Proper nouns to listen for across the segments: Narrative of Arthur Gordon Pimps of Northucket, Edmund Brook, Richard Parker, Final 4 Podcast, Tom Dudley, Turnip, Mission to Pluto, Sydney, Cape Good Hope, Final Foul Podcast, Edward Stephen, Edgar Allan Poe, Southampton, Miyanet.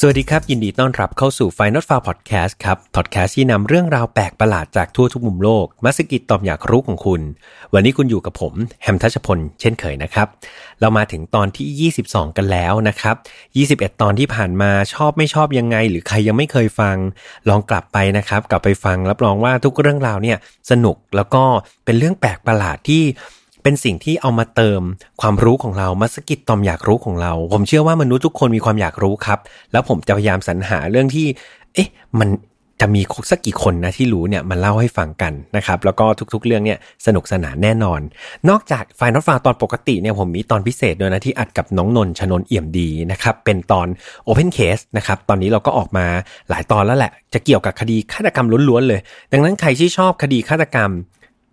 สวัสดีครับยินดีต้อนรับเข้าสู่ Final Foul Podcast ครับ Podcast ที่นำเรื่องราวแปลกประหลาดจากทั่วทุกมุมโลกมาสะกิดต่อมอยากรู้ของคุณวันนี้คุณอยู่กับผมแฮมทัชพลเช่นเคยนะครับเรามาถึงตอนที่22กันแล้วนะครับ21ตอนที่ผ่านมาชอบไม่ชอบยังไงหรือใครยังไม่เคยฟังลองกลับไปนะครับกลับไปฟังรับรองว่าทุกเรื่องราวเนี่ยสนุกแล้วก็เป็นเรื่องแปลกประหลาดที่เป็นสิ่งที่เอามาเติมความรู้ของเรามาสะกิดต่อมอยากรู้ของเราผมเชื่อว่ามนุษย์ทุกคนมีความอยากรู้ครับแล้วผมจะพยายามสรรหาเรื่องที่มันจะมีสักกี่คนนะที่รู้เนี่ยมันเล่าให้ฟังกันนะครับแล้วก็ทุกๆเรื่องเนี่ยสนุกสนานแน่นอนนอกจาก Final Foul ตอนปกติเนี่ยผมมีตอนพิเศษด้วยนะที่อัดกับน้องนนท์ชนนเอี่ยมดีนะครับเป็นตอน Open Case นะครับตอนนี้เราก็ออกมาหลายตอนแล้วแหละจะเกี่ยวกับคดีฆาตกรรมล้วนๆเลยดังนั้นใครที่ชอบคดีฆาตกรรม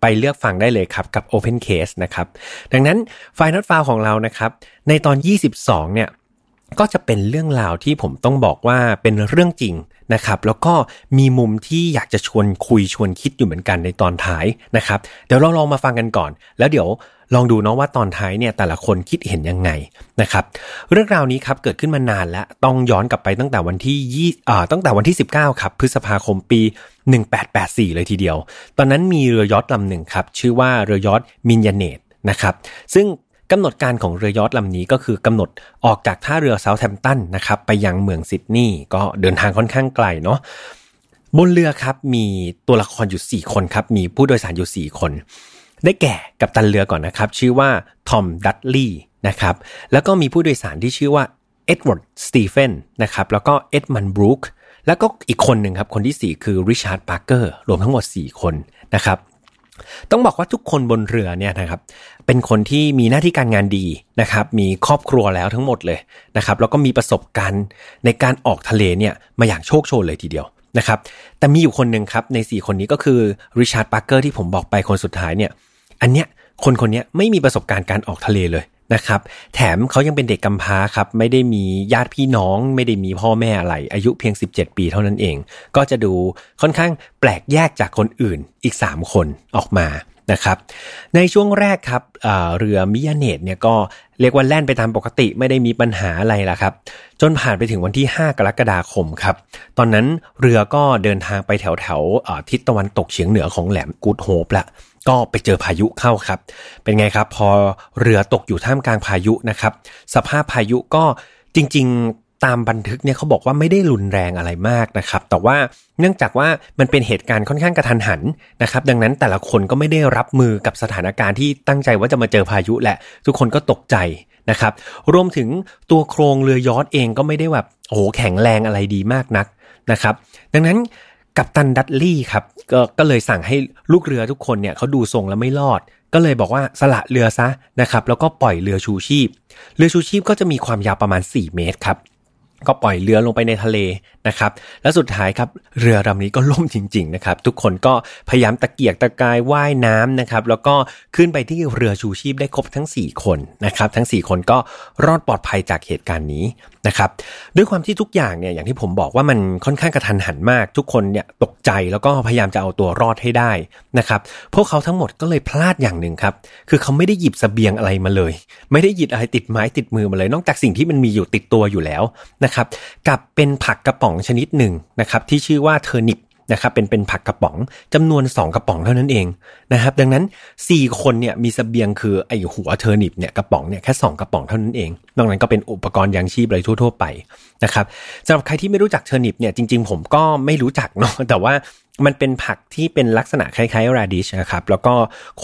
ไปเลือกฟังได้เลยครับกับ Open Case นะครับดังนั้น Final Foul ของเรานะครับในตอน22เนี่ยก็จะเป็นเรื่องราวที่ผมต้องบอกว่าเป็นเรื่องจริงนะครับแล้วก็มีมุมที่อยากจะชวนคุยชวนคิดอยู่เหมือนกันในตอนท้ายนะครับเดี๋ยวเราลองมาฟังกันก่อนแล้วเดี๋ยวลองดูเนาะว่าตอนท้ายเนี่ยแต่ละคนคิดเห็นยังไงนะครับเรื่องราวนี้ครับเกิดขึ้นมานานแล้วต้องย้อนกลับไปตั้งแต่วันที่19ครับพฤษภาคมปี1884เลยทีเดียวตอนนั้นมีเรือยอชต์ลำหนึ่งครับชื่อว่าเรือยอชต์มินยาเนตนะครับซึ่งกำหนดการของเรือยอชต์ลำนี้ก็คือกำหนดออกจากท่าเรือเซาท์แธมป์ตันนะครับไปยังเมืองซิดนีย์ก็เดินทางค่อนข้างไกลเนาะบนเรือครับมีตัวละครอยู่4คนครับมีผู้โดยสารอยู่4คนได้แก่กัปตันเรือก่อนนะครับชื่อว่าทอมดัตลีย์นะครับแล้วก็มีผู้โดยสารที่ชื่อว่าเอ็ดเวิร์ดสตีเฟนนะครับแล้วก็เอ็ดมันบรูคแล้วก็อีกคนหนึ่งครับคนที่4คือริชาร์ดปาร์เกอร์รวมทั้งหมด4คนนะครับต้องบอกว่าทุกคนบนเรือเนี่ยนะครับเป็นคนที่มีหน้าที่การงานดีนะครับมีครอบครัวแล้วทั้งหมดเลยนะครับแล้วก็มีประสบการณ์ในการออกทะเลเนี่ยมาอย่างโชคโชนเลยทีเดียวนะครับแต่มีอยู่คนนึงครับใน4คนนี้ก็คือริชาร์ดปาร์เกอร์ที่ผมบอกไปคนสุดท้ายเนี่ยอันเนี้ยคนๆเนี้ยไม่มีประสบการณ์การออกทะเลเลยนะครับแถมเขายังเป็นเด็กกำพร้าครับไม่ได้มีญาติพี่น้องไม่ได้มีพ่อแม่อะไรอายุเพียง17ปีเท่านั้นเองก็จะดูค่อนข้างแปลกแยกจากคนอื่นอีก3คนออกมานะครับในช่วงแรกครับเรือมิยาเนตเนี่ยก็เรียกว่าแล่นไปตามปกติไม่ได้มีปัญหาอะไรล่ะครับจนผ่านไปถึงวันที่5กรกฎาคมครับตอนนั้นเรือก็เดินทางไปแถวทิศตะวันตกเฉียงเหนือของแหลมกูดโฮปละก็ไปเจอพายุเข้าครับเป็นไงครับพอเรือตกอยู่ท่ามกลางพายุนะครับสภาพพายุก็จริงๆตามบันทึกเนี่ยเขาบอกว่าไม่ได้รุนแรงอะไรมากนะครับแต่ว่าเนื่องจากว่ามันเป็นเหตุการณ์ค่อนข้างกระทันหันนะครับดังนั้นแต่ละคนก็ไม่ได้รับมือกับสถานการณ์ที่ตั้งใจว่าจะมาเจอพายุแหละทุกคนก็ตกใจนะครับรวมถึงตัวโครงเรือยอชต์เองก็ไม่ได้แบบโอ้โหแข็งแรงอะไรดีมากนักนะครับดังนั้นกัปตันดัตลี่ครับก็เลยสั่งให้ลูกเรือทุกคนเนี่ยเขาดูทรงแล้วไม่รอดก็เลยบอกว่าสละเรือซะนะครับแล้วก็ปล่อยเรือชูชีพเรือชูชีพก็จะมีความยาวประมาณ4เมตรครับก็ปล่อยเรือลงไปในทะเลนะครับและสุดท้ายครับเรือลำนี้ก็ล่มจริงๆนะครับทุกคนก็พยายามตะเกียกตะกายว่ายน้ำนะครับแล้วก็ขึ้นไปที่เรือชูชีพได้ครบทั้ง4คนนะครับทั้ง4คนก็รอดปลอดภัยจากเหตุการณ์นี้นะครับด้วยความที่ทุกอย่างเนี่ยอย่างที่ผมบอกว่ามันค่อนข้างกระทันหันมากทุกคนเนี่ยตกใจแล้วก็พยายามจะเอาตัวรอดให้ได้นะครับพวกเขาทั้งหมดก็เลยพลาดอย่างหนึ่งครับคือเขาไม่ได้หยิบเสบียงอะไรมาเลยไม่ได้หยิบอะไรติดไม้ติดมือมาเลยนอกจากสิ่งที่มันมีอยู่ติดตัวอยู่แล้วนะครับกับเป็นผักกระป๋องชนิดหนึ่งนะครับที่ชื่อว่าเทอร์นิปนะครับเป็นผักกระป๋องจำนวน2กระป๋องเท่านั้นเองนะครับดังนั้น4คนเนี่ยมีเสบียงคือไอ้หัวเทอร์นิปเนี่ยกระป๋องเนี่ยแค่2กระป๋องเท่านั้นเองนอกนั้นก็เป็นอุปกรณ์ยังชีพอะไรทั่วๆไปนะครับสำหรับใครที่ไม่รู้จักเทอร์นิปเนี่ยจริงๆผมก็ไม่รู้จักเนาะแต่ว่ามันเป็นผักที่เป็นลักษณะคล้ายๆราดิชนะครับแล้วก็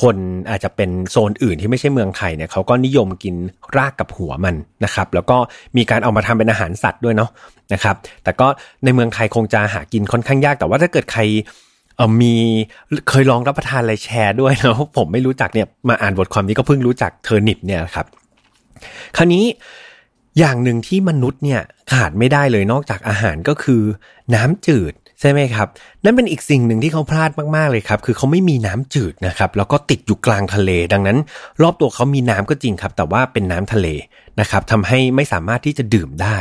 คนอาจจะเป็นโซนอื่นที่ไม่ใช่เมืองไทยเนี่ยเขาก็นิยมกินรากกับหัวมันนะครับแล้วก็มีการเอามาทำเป็นอาหารสัตว์ด้วยเนาะนะครับแต่ก็ในเมืองไทยคงจะหากินค่อนข้างยากแต่ว่าถ้าเกิดใครเคยลองรับประทานอะไรแชร์ด้วยนะผมไม่รู้จักเนี่ยมาอ่านบทความนี้ก็เพิ่งรู้จักเทอร์นิปเนี่ยครับคราวนี้ อย่างหนึ่งที่มนุษย์เนี่ยขาดไม่ได้เลยนอกจากอาหารก็คือน้ำจืดใช่ไหมครับนั่นเป็นอีกสิ่งหนึ่งที่เขาพลาดมากๆเลยครับคือเขาไม่มีน้ำจืดนะครับแล้วก็ติดอยู่กลางทะเลดังนั้นรอบตัวเขามีน้ำก็จริงครับแต่ว่าเป็นน้ำทะเลนะครับทำให้ไม่สามารถที่จะดื่มได้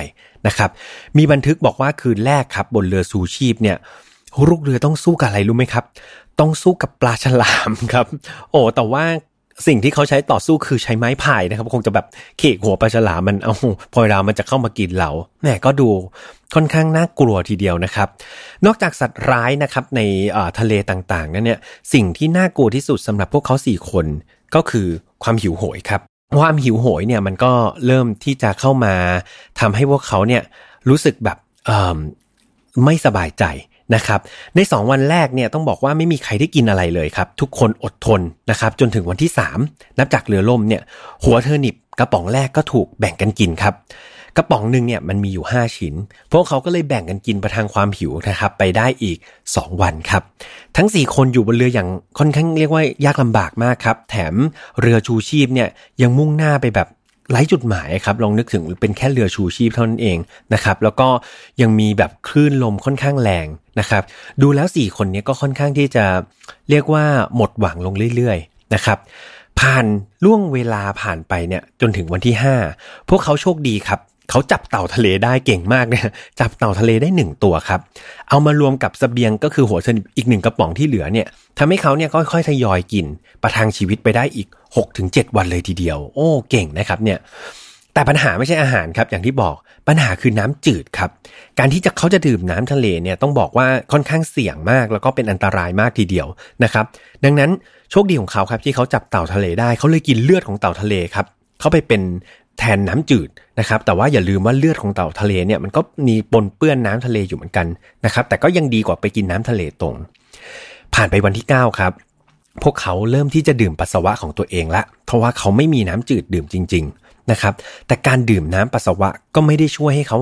นะครับมีบันทึกบอกว่าคืนแรกครับบนเรือชูชีพเนี่ยลูกเรือต้องสู้กับอะไรรู้ไหมครับต้องสู้กับปลาฉลามครับโอ้แต่ว่าสิ่งที่เขาใช้ต่อสู้คือใช้ไม้พายนะครับคงจะแบบเขกหัวปลาฉลามมันเอาพอยรามันจะเข้ามากินเราแหมก็ดูค่อนข้างน่ากลัวทีเดียวนะครับนอกจากสัตว์ร้ายนะครับในทะเลต่างๆนั้นเนี่ยสิ่งที่น่ากลัวที่สุดสำหรับพวกเขา4คนก็คือความหิวโหยครับความหิวโหยเนี่ยมันก็เริ่มที่จะเข้ามาทำให้พวกเขาเนี่ยรู้สึกแบบไม่สบายใจนะครับใน2วันแรกเนี่ยต้องบอกว่าไม่มีใครได้กินอะไรเลยครับทุกคนอดทนนะครับจนถึงวันที่3นับจากเรือล่มเนี่ยหัวเทอร์นิปกระป๋องแรกก็ถูกแบ่งกันกินครับกระป๋องนึงเนี่ยมันมีอยู่5ชิ้นพวกเขาก็เลยแบ่งกันกินประทังความหิวนะครับไปได้อีก2วันครับทั้ง4คนอยู่บนเรืออย่างค่อนข้างเรียกว่ายากลำบากมากครับแถมเรือชูชีพเนี่ยยังมุ่งหน้าไปแบบไร้จุดหมายครับลองนึกถึงเป็นแค่เรือชูชีพเท่านั้นเองนะครับแล้วก็ยังมีแบบคลื่นลมค่อนข้างแรงนะครับดูแล้ว4คนนี้ก็ค่อนข้างที่จะเรียกว่าหมดหวังลงเรื่อยๆนะครับผ่านล่วงเวลาผ่านไปเนี่ยจนถึงวันที่5พวกเขาโชคดีครับเขาจับเต่าทะเลได้เก่งมากเนี่ยจับเต่าทะเลได้1ตัวครับเอามารวมกับเสบียงก็คือหัวเทอร์นิปอีก1กระป๋องที่เหลือเนี่ยทำให้เขาเนี่ยค่อยๆทยอยกินประทังชีวิตไปได้อีก 6-7 วันเลยทีเดียวโอ้เก่งนะครับเนี่ยแต่ปัญหาไม่ใช่อาหารครับอย่างที่บอกปัญหาคือน้ำจืดครับการที่เขาจะดื่มน้ำทะเลเนี่ยต้องบอกว่าค่อนข้างเสี่ยงมากแล้วก็เป็นอันตรายมากทีเดียวนะครับดังนั้นโชคดีของเขาครับที่เขาจับเต่าทะเลได้เขาเลยกินเลือดของเต่าทะเลครับเขาไปเป็นแทนน้ำจืดนะครับแต่ว่าอย่าลืมว่าเลือดของเต่าทะเลเนี่ยมันก็มีปนเปื้อนน้ำทะเลอยู่เหมือนกันนะครับแต่ก็ยังดีกว่าไปกินน้ำทะเลตรงผ่านไปวันที่9ครับพวกเขาเริ่มที่จะดื่มปัสสาวะของตัวเองละเพราะว่าเขาไม่มีน้ำจืดดื่มจริงๆนะครับแต่การดื่มน้ำปัสสาวะก็ไม่ได้ช่วยให้เขา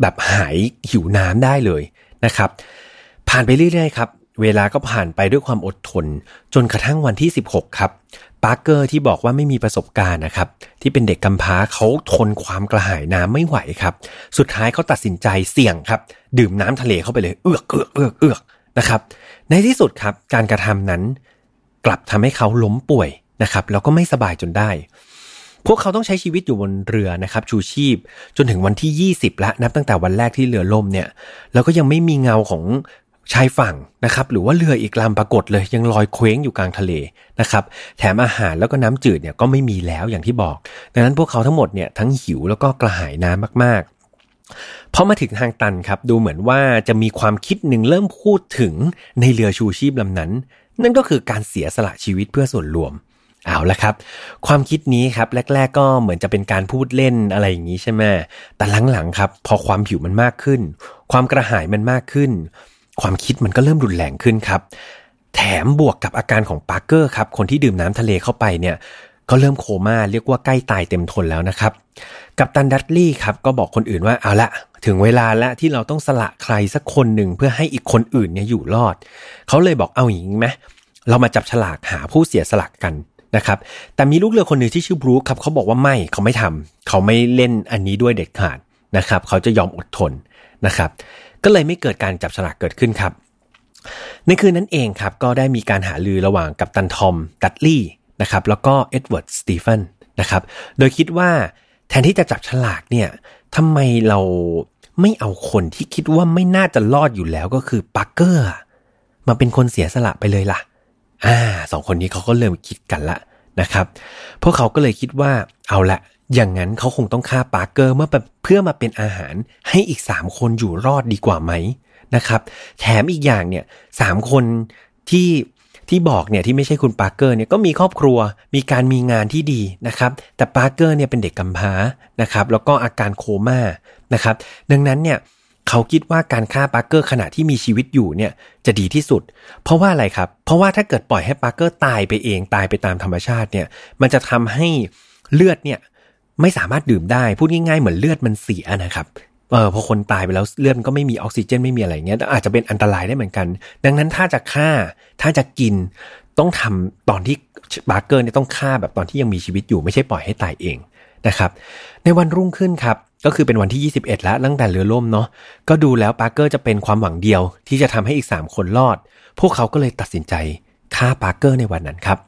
แบบหายหิวน้ำได้เลยนะครับผ่านไปเรื่อยๆครับเวลาก็ผ่านไปด้วยความอดทนจนกระทั่งวันที่16ครับปาร์เกอร์ที่บอกว่าไม่มีประสบการณ์นะครับที่เป็นเด็กกำพร้าเขาทนความกระหายน้ำไม่ไหวครับสุดท้ายเขาตัดสินใจเสี่ยงครับดื่มน้ำทะเลเข้าไปเลยเอือกนะครับในที่สุดครับการกระทำนั้นกลับทำให้เขาล้มป่วยนะครับแล้วก็ไม่สบายจนได้พวกเขาต้องใช้ชีวิตอยู่บนเรือนะครับชูชีพจนถึงวันที่20ละนับตั้งแต่วันแรกที่เรือล่มเนี่ยแล้วก็ยังไม่มีเงาของชายฝั่งนะครับหรือว่าเรืออีกลำปรากฏเลยยังลอยเคว้งอยู่กลางทะเลนะครับแถมอาหารแล้วก็น้ำจืดเนี่ยก็ไม่มีแล้วอย่างที่บอกดังนั้นพวกเขาทั้งหมดเนี่ยทั้งหิวแล้วก็กระหายน้ำมากๆพอมาถึงทางตันครับดูเหมือนว่าจะมีความคิดหนึ่งเริ่มพูดถึงในเรือชูชีพลำนั้นนั่นก็คือการเสียสละชีวิตเพื่อส่วนรวมเอาละครับความคิดนี้ครับแรกๆก็เหมือนจะเป็นการพูดเล่นอะไรอย่างนี้ใช่ไหมแต่หลังๆครับพอความหิวมันมากขึ้นความกระหายมันมากขึ้นความคิดมันก็เริ่มรุนแรงขึ้นครับแถมบวกกับอาการของปาร์เกอร์ครับคนที่ดื่มน้ำทะเลเข้าไปเนี่ยก็เริ่มโคม่าเรียกว่าใกล้ตายเต็มทนแล้วนะครับกัปตันดัตลี่ครับก็บอกคนอื่นว่าเอาละถึงเวลาละที่เราต้องสละใครสักคนหนึ่งเพื่อให้อีกคนอื่นเนี่ยอยู่รอดเขาเลยบอกเอาอย่างนี้ไหมเรามาจับฉลากหาผู้เสียสละกันนะครับแต่มีลูกเรือคนหนึ่งที่ชื่อบรูคครับเขาบอกว่าไม่เขาไม่ทำเขาไม่เล่นอันนี้ด้วยเด็ดขาดนะครับเขาจะยอมอดทนนะครับก็เลยไม่เกิดการจับฉลากเกิดขึ้นครับในคืนนั้นเองครับก็ได้มีการหารือระหว่างกัปตันทอมดัตลี่นะครับแล้วก็เอ็ดเวิร์ดสตีเฟนนะครับโดยคิดว่าแทนที่จะจับฉลากเนี่ยทำไมเราไม่เอาคนที่คิดว่าไม่น่าจะรอดอยู่แล้วก็คือปาร์เกอร์มาเป็นคนเสียสละไปเลยล่ะสองคนนี้เขาก็เริ่มคิดกันละนะครับพวกเขาก็เลยคิดว่าเอาละอย่างนั้นเขาคงต้องฆ่าปาร์เกอร์เพื่อมาเป็นอาหารให้อีก3คนอยู่รอดดีกว่าไหมนะครับแถมอีกอย่างเนี่ย3คนที่บอกเนี่ยที่ไม่ใช่คุณปาร์เกอร์เนี่ยก็มีครอบครัวมีการมีงานที่ดีนะครับแต่ปาร์เกอร์เนี่ยเป็นเด็กกำพร้านะครับแล้วก็อาการโคม่านะครับดังนั้นเนี่ยเขาคิดว่าการฆ่าปาร์เกอร์ขณะที่มีชีวิตอยู่เนี่ยจะดีที่สุดเพราะว่าอะไรครับเพราะว่าถ้าเกิดปล่อยให้ปาร์เกอร์ตายไปเองตายไปตามธรรมชาติเนี่ยมันจะทำให้เลือดเนี่ยไม่สามารถดื่มได้พูดง่ายๆเหมือนเลือดมันเสียนะครับพอคนตายไปแล้วเลือดมันก็ไม่มีออกซิเจนไม่มีอะไรเงี้ยอาจจะเป็นอันตรายได้เหมือนกันดังนั้นถ้าจะฆ่าถ้าจะกินต้องทำตอนที่ปาร์เกอร์เนี่ยต้องฆ่าแบบตอนที่ยังมีชีวิตอยู่ไม่ใช่ปล่อยให้ตายเอง นะครับในวันรุ่งขึ้นครับก็คือเป็นวันที่21แล้วตั้งแต่เรือล่มเนาะก็ดูแล้วปาร์เกอร์จะเป็นความหวังเดียวที่จะทำให้อีก3คนรอดพวกเขาก็เลยตัดสินใจฆ่าปาร์เกอร์ในวันนั้นครับ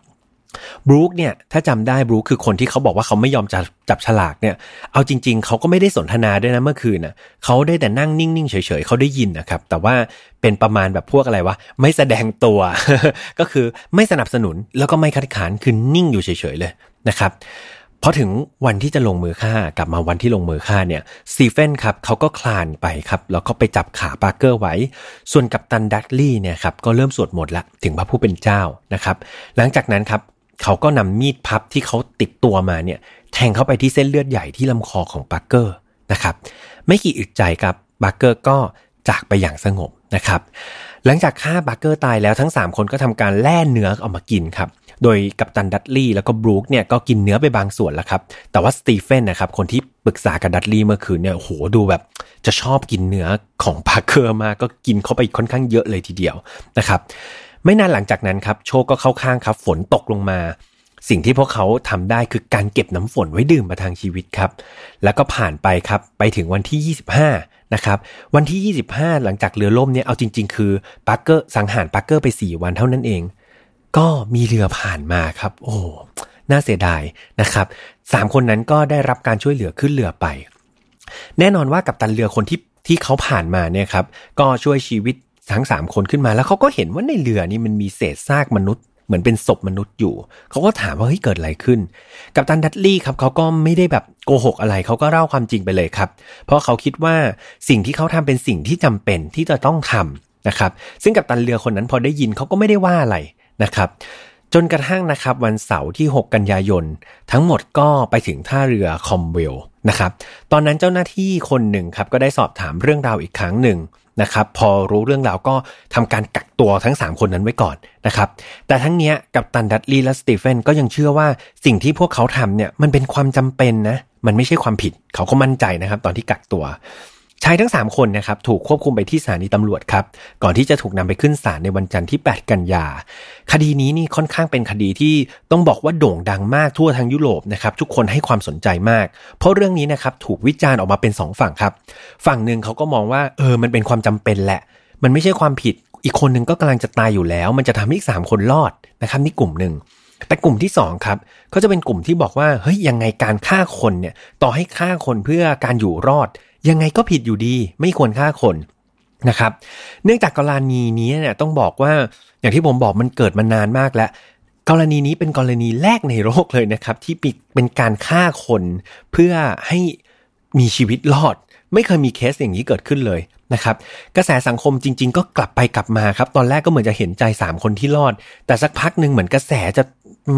บรูคเนี่ยถ้าจำได้บรูคคือคนที่เขาบอกว่าเขาไม่ยอมจับฉลากเนี่ยเอาจริงๆเขาก็ไม่ได้สนทนาด้วยนะเมื่อคืนน่ะเขาได้แต่นั่งนิ่งๆเฉยๆเขาได้ยินนะครับแต่ว่าเป็นประมาณแบบพวกอะไรวะไม่แสดงตัว ก็คือไม่สนับสนุนแล้วก็ไม่คัดค้านคือนิ่งอยู่เฉยๆเลยนะครับพอถึงวันที่จะลงมือฆ่ากลับมาวันที่ลงมือฆ่าเนี่ยสตีเฟนครับเขาก็คลานไปครับแล้วก็ไปจับขาปาร์เกอร์ไว้ส่วนกัปตันดัตลี่เนี่ยครับก็เริ่มสวดมนต์ละถึงพระผู้เป็นเจ้านะครับหลังจากนั้นครับเขาก็นำมีดพับที่เขาติดตัวมาเนี่ยแทงเข้าไปที่เส้นเลือดใหญ่ที่ลำคอของปาร์เกอร์นะครับไม่กี่อึดใจครับปาร์เกอร์ก็จากไปอย่างสงบนะครับหลังจากฆ่าปาร์เกอร์ตายแล้วทั้ง3คนก็ทำการแล่เนื้อเอามากินครับโดยกัปตันดัตลี่แล้วก็บรูคเนี่ยก็กินเนื้อไปบางส่วนแล้วครับแต่ว่าสตีเฟนนะครับคนที่ปรึกษากับดัตลี่เมื่อคืนเนี่ยโหดูแบบจะชอบกินเนื้อของปาร์เกอร์มากก็กินเข้าไปค่อนข้างเยอะเลยทีเดียวนะครับไม่นานหลังจากนั้นครับโชคก็เข้าข้างครับฝนตกลงมาสิ่งที่พวกเขาทำได้คือการเก็บน้ำฝนไว้ดื่มประทังชีวิตครับแล้วก็ผ่านไปครับไปถึงวันที่25นะครับวันที่25หลังจากเรือล่มเนี่ยเอาจริงๆคือปาร์เกอร์สังหารปาร์เกอร์ไป4วันเท่านั้นเองก็มีเรือผ่านมาครับโอ้น่าเสียดายนะครับ3คนนั้นก็ได้รับการช่วยเหลือขึ้นเรือไปแน่นอนว่ากัปตันเรือคนที่เขาผ่านมาเนี่ยครับก็ช่วยชีวิตทั้ง3คนขึ้นมาแล้วเขาก็เห็นว่าในเรือนี่มันมีเศษซากมนุษย์เหมือนเป็นศพมนุษย์อยู่เขาก็ถามว่าเฮ้ยเกิดอะไรขึ้นกัปตันดัตลี่ครับเขาก็ไม่ได้แบบโกหกอะไรเขาก็เล่าความจริงไปเลยครับเพราะเขาคิดว่าสิ่งที่เขาทำเป็นสิ่งที่จำเป็นที่จะต้องทำนะครับซึ่งกัปตันเรือคนนั้นพอได้ยินเขาก็ไม่ได้ว่าอะไรนะครับจนกระทั่งนะครับวันเสาร์ที่6กันยายนทั้งหมดก็ไปถึงท่าเรือคอมเวลนะครับตอนนั้นเจ้าหน้าที่คนหนึ่งครับก็ได้สอบถามเรื่องราวอีกครั้งหนึ่งนะครับพอรู้เรื่องราวก็ทำการกักตัวทั้ง3คนนั้นไว้ก่อนนะครับแต่ทั้งนี้กัปตันดัตลีและสตีเฟนก็ยังเชื่อว่าสิ่งที่พวกเขาทำเนี่ยมันเป็นความจำเป็นนะมันไม่ใช่ความผิดเขาก็มั่นใจนะครับตอนที่กักตัวชายทั้ง3คนนะครับถูกควบคุมไปที่สถานีตำรวจครับก่อนที่จะถูกนำไปขึ้นศาลในวันจันทร์ที่8กันยาคดีนี้นี่ค่อนข้างเป็นคดีที่ต้องบอกว่าโด่งดังมากทั่วทั้งยุโรปนะครับทุกคนให้ความสนใจมากเพราะเรื่องนี้นะครับถูกวิจารณ์ออกมาเป็น2ฝั่งครับฝั่งนึงเขาก็มองว่ามันเป็นความจำเป็นแหละมันไม่ใช่ความผิดอีกคนนึงก็กำลังจะตายอยู่แล้วมันจะทำให้อีก3คนรอดนะครับนี่กลุ่มนึงแต่กลุ่มที่2ครับก็จะเป็นกลุ่มที่บอกว่าเฮ้ยยังไงการฆ่าคนเนี่ยต่อให้ฆ่าคนเพื่อการอยู่รอดยังไงก็ผิดอยู่ดีไม่ควรฆ่าคนนะครับเนื่องจากกรณีนี้เนี่ยต้องบอกว่าอย่างที่ผมบอกมันเกิดมานานมากแล้วกรณีนี้เป็นกรณีแรกในโลกเลยนะครับที่เป็นการฆ่าคนเพื่อให้มีชีวิตรอดไม่เคยมีเคสอย่างนี้เกิดขึ้นเลยนะครับกระแสสังคมจริงๆก็กลับไปกลับมาครับตอนแรกก็เหมือนจะเห็นใจ3คนที่รอดแต่สักพักนึงเหมือนกระแสจะ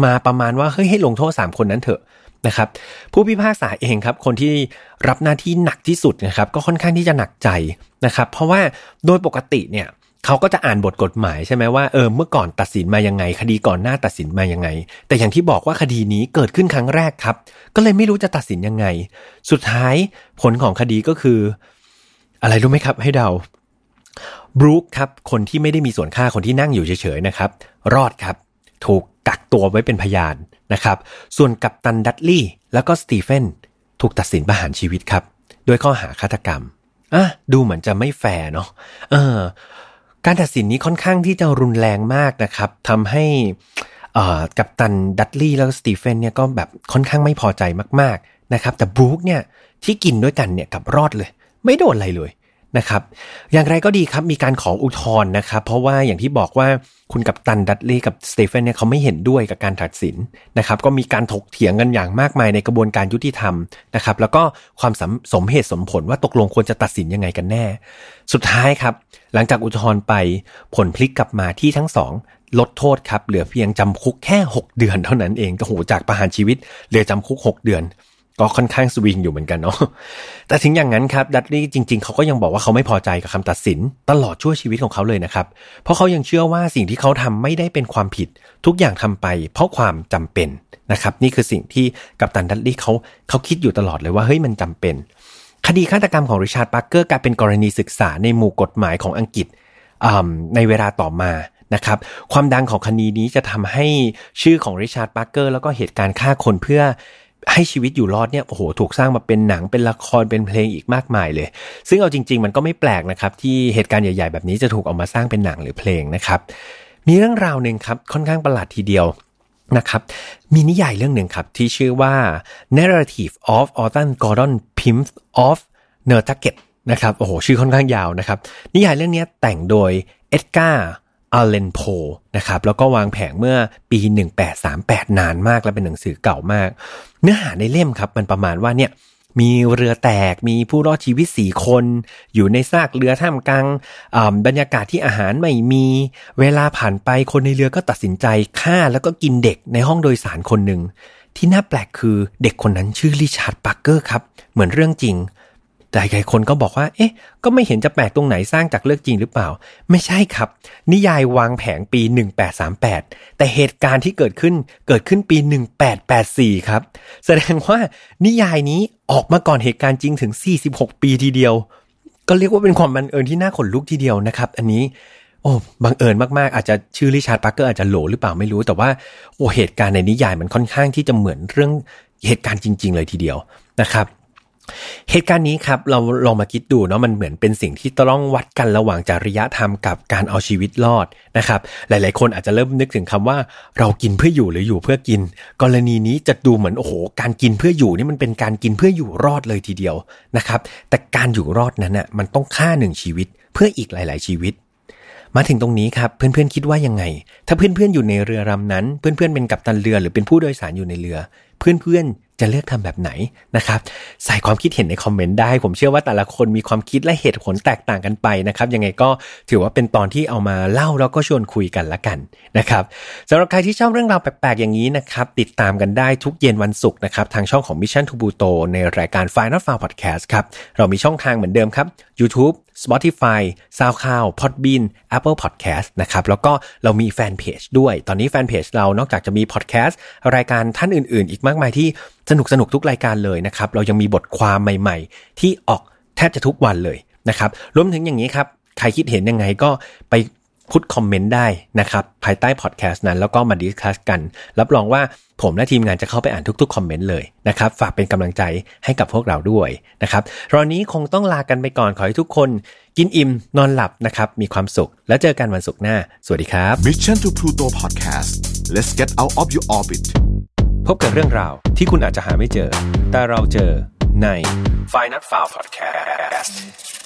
มาประมาณว่าเฮ้ยให้ลงโทษ3คนนั้นเถอะนะครับผู้พิพากษาเองครับคนที่รับหน้าที่หนักที่สุดนะครับก็ค่อนข้างที่จะหนักใจนะครับเพราะว่าโดยปกติเนี่ยเขาก็จะอ่านบทกฎหมายใช่ไหมว่าเมื่อก่อนตัดสินมายังไงคดีก่อนหน้าตัดสินมายังไงแต่อย่างที่บอกว่าคดีนี้เกิดขึ้นครั้งแรกครับก็เลยไม่รู้จะตัดสินยังไงสุดท้ายผลของคดีก็คืออะไรรู้ไหมครับให้เดาบรูคครับคนที่ไม่ได้มีส่วนฆ่าคนที่นั่งอยู่เฉยๆนะครับรอดครับถูกกักตัวไว้เป็นพยานนะครับส่วนกัปตันดัตลี่แล้วก็สตีเฟนถูกตัดสินประหารชีวิตครับด้วยข้อหาฆาตกรรมดูเหมือนจะไม่แฟร์เนาะการตัดสินนี้ค่อนข้างที่จะรุนแรงมากนะครับทำให้กัปตันดัตลี่แล้วก็สตีเฟนเนี่ยก็แบบค่อนข้างไม่พอใจมากๆนะครับแต่บรูคเนี่ยที่กินด้วยกันเนี่ยกับรอดเลยไม่โดนอะไรเลยนะครับอย่างไรก็ดีครับมีการขออุทธรณ์นะครับเพราะว่าอย่างที่บอกว่าคุณกัปตันดัตลี่กับสเตฟานเนี่ยเขาไม่เห็นด้วยกับการตัดสินนะครับก็มีการถกเถียงกันอย่างมากมายในกระบวนการยุติธรรมนะครับแล้วก็ความสมเหตุสมผลว่าตกลงควรจะตัดสินยังไงกันแน่สุดท้ายครับหลังจากอุทธรณ์ไปผลพลิกกลับมาที่ทั้งสองลดโทษครับเหลือเพียงจำคุกแค่6เดือนเท่านั้นเองโหจากประหารชีวิตเหลือจำคุก6เดือนก็ค่อนข้างสวิงอยู่เหมือนกันเนาะแต่ถึงอย่างนั้นครับดัตลี่จริงๆเขาก็ยังบอกว่าเขาไม่พอใจกับคำตัดสินตลอดชั่วชีวิตของเขาเลยนะครับเพราะเขายังเชื่อว่าสิ่งที่เขาทำไม่ได้เป็นความผิดทุกอย่างทำไปเพราะความจำเป็นนะครับนี่คือสิ่งที่กัปตันดัตลี่เขาคิดอยู่ตลอดเลยว่าเฮ้ยมันจำเป็นคดีฆาตกรรมของริชาร์ดปาร์เกอร์กลายเป็นกรณีศึกษาในหมู่กฎหมายของอังกฤษในเวลาต่อมานะครับความดังของคดีนี้จะทำให้ชื่อของริชาร์ดปาร์เกอร์แล้วก็เหตุการณ์ฆ่าคนเพื่อ ให้ชีวิตอยู่รอดเนี่ยโอ้โหถูกสร้างมาเป็นหนังเป็นละครเป็นเพลงอีกมากมายเลยซึ่งเอาจริงๆมันก็ไม่แปลกนะครับที่เหตุการณ์ใหญ่ๆแบบนี้จะถูกเอามาสร้างเป็นหนังหรือเพลงนะครับมีเรื่องราวนึงครับค่อนข้างประหลาดทีเดียวนะครับมีนิยายเรื่องนึงครับที่ชื่อว่า Narrative of Arthur Gordon Pimps of Northucket นะครับโอ้โหชื่อค่อนข้างยาวนะครับนิยายเรื่องนี้แต่งโดยเอ็ดการ์อาเลนโพนะครับแล้วก็วางแผงเมื่อปี1838นานมากและเป็นหนังสือเก่ามากเนื้อหาในเล่มครับมันประมาณว่าเนี่ยมีเรือแตกมีผู้รอดชีวิต4คนอยู่ในซากเรือท่ามกลางบรรยากาศที่อาหารไม่มีเวลาผ่านไปคนในเรือก็ตัดสินใจฆ่าแล้วก็กินเด็กในห้องโดยสารคนหนึ่งที่น่าแปลกคือเด็กคนนั้นชื่อริชาร์ดปาร์เกอร์ครับเหมือนเรื่องจริงหลายคนก็บอกว่าเอ๊ะก็ไม่เห็นจะแปลกตรงไหนสร้างจากเรื่องจริงหรือเปล่าไม่ใช่ครับนิยายวางแผงปี1838แต่เหตุการณ์ที่เกิดขึ้นปี1884ครับแสดงว่านิยายนี้ออกมาก่อนเหตุการณ์จริงถึง46ปีทีเดียวก็เรียกว่าเป็นความบังเอิญที่น่าขนลุกทีเดียวนะครับอันนี้โอ้บังเอิญมากๆอาจจะชื่อริชาร์ดปาร์เกอร์อาจจะโหลหรือเปล่าไม่รู้แต่ว่าโอ้เหตุการณ์ในนิยายมันค่อนข้างที่จะเหมือนเรื่องเหตุการณ์จริงๆเลยทีเดียวนะครับเหตุการณ์นี้ครับเราลองมาคิดดูเนาะมันเหมือนเป็นสิ่งที่ต้องวัดกันระหว่างจริยธรรมกับการเอาชีวิตรอดนะครับหลายๆคนอาจจะเริ่มนึกถึงคำว่าเรากินเพื่ออยู่หรืออยู่เพื่อกินกรณีนี้จะดูเหมือนโอ้โหการกินเพื่ออยู่นี่มันเป็นการกินเพื่ออยู่รอดเลยทีเดียวนะครับแต่การอยู่รอดนั้นน่ะมันต้องฆ่า1ชีวิตเพื่ออีกหลายๆชีวิตมาถึงตรงนี้ครับเพื่อนๆคิดว่ายังไงถ้าเพื่อนๆอยู่ในเรือลำนั้นเพื่อนๆเป็นกัปตันเรือหรือเป็นผู้โดยสารอยู่ในเรือเพื่อนๆจะเลือกทำแบบไหนนะครับใส่ความคิดเห็นในคอมเมนต์ได้ผมเชื่อว่าแต่ละคนมีความคิดและเหตุผลแตกต่างกันไปนะครับยังไงก็ถือว่าเป็นตอนที่เอามาเล่าแล้วก็ชวนคุยกันละกันนะครับสำหรับใครที่ชอบเรื่องราวแปลกๆอย่างนี้นะครับติดตามกันได้ทุกเย็นวันศุกร์นะครับทางช่องของ Mission to Pluto ในรายการ Final 4 Podcast ครับเรามีช่องทางเหมือนเดิมครับ YouTube Spotify SoundCloud Podbean Apple Podcast นะครับแล้วก็เรามีแฟนเพจด้วยตอนนี้แฟนเพจเรานอกจากจะมีพอดแคสต์รายการท่านอื่นๆอีกมากมายที่สนุกทุกรายการเลยนะครับเรายังมีบทความใหม่ๆที่ออกแทบจะทุกวันเลยนะครับรวมถึงอย่างนี้ครับใครคิดเห็นยังไงก็ไปพุทคอมเมนต์ได้นะครับภายใต้พอดแคสต์นั้นแล้วก็มาดิสคัสกันรับรองว่าผมและทีมงานจะเข้าไปอ่านทุกๆคอมเมนต์เลยนะครับฝากเป็นกำลังใจให้กับพวกเราด้วยนะครับตอนนี้คงต้องลากันไปก่อนขอให้ทุกคนกินอิ่มนอนหลับนะครับมีความสุขแล้วเจอกันวันศุกร์หน้าสวัสดีครับ Mission to Pluto Podcast Let's get out of your orbitพบกับเรื่องราวที่คุณอาจจะหาไม่เจอแต่เราเจอใน Final Foul Podcast